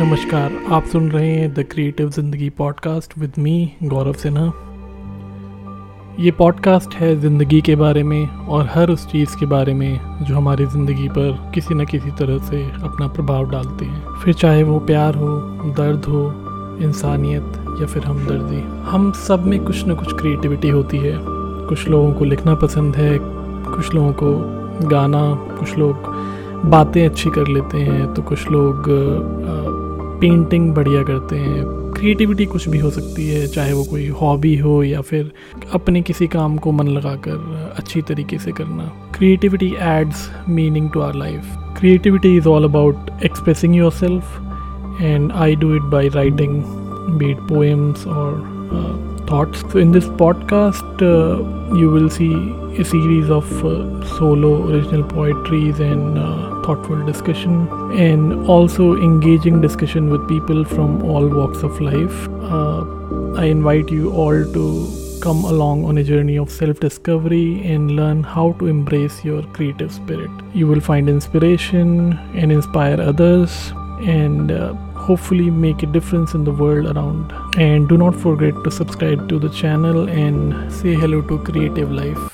नमस्कार, आप सुन रहे हैं the creative Zindagi podcast with me Gaurav Sinha. ये पॉडकास्ट है ज़िंदगी के बारे में और हर उस चीज़ के बारे में जो हमारी ज़िंदगी पर किसी न किसी तरह से अपना प्रभाव डालते हैं, फिर चाहे वो प्यार हो, दर्द हो, इंसानियत या फिर हमदर्दी। हम सब में कुछ न कुछ क्रिएटिविटी होती है। कुछ लोगों को लिखना पसंद है, कुछ लोगों को गाना, कुछ लोग बातें अच्छी कर लेते हैं, तो कुछ लोग पेंटिंग बढ़िया करते हैं। क्रिएटिविटी कुछ भी हो सकती है, चाहे वो कोई हॉबी हो या फिर अपने किसी काम को मन लगाकर अच्छी तरीके से करना। Creativity adds meaning to our life. Creativity is all about expressing yourself and I do it by writing, be it poems or thoughts. So in this podcast you will see a series of solo original poetries and thoughtful discussion, and also engaging discussion with people from all walks of life. I invite you all to come along on a journey of self-discovery and learn how to embrace your creative spirit. You will find inspiration and inspire others, and hopefully make a difference in the world around. And do not forget to subscribe to the channel and say hello to Creative Life.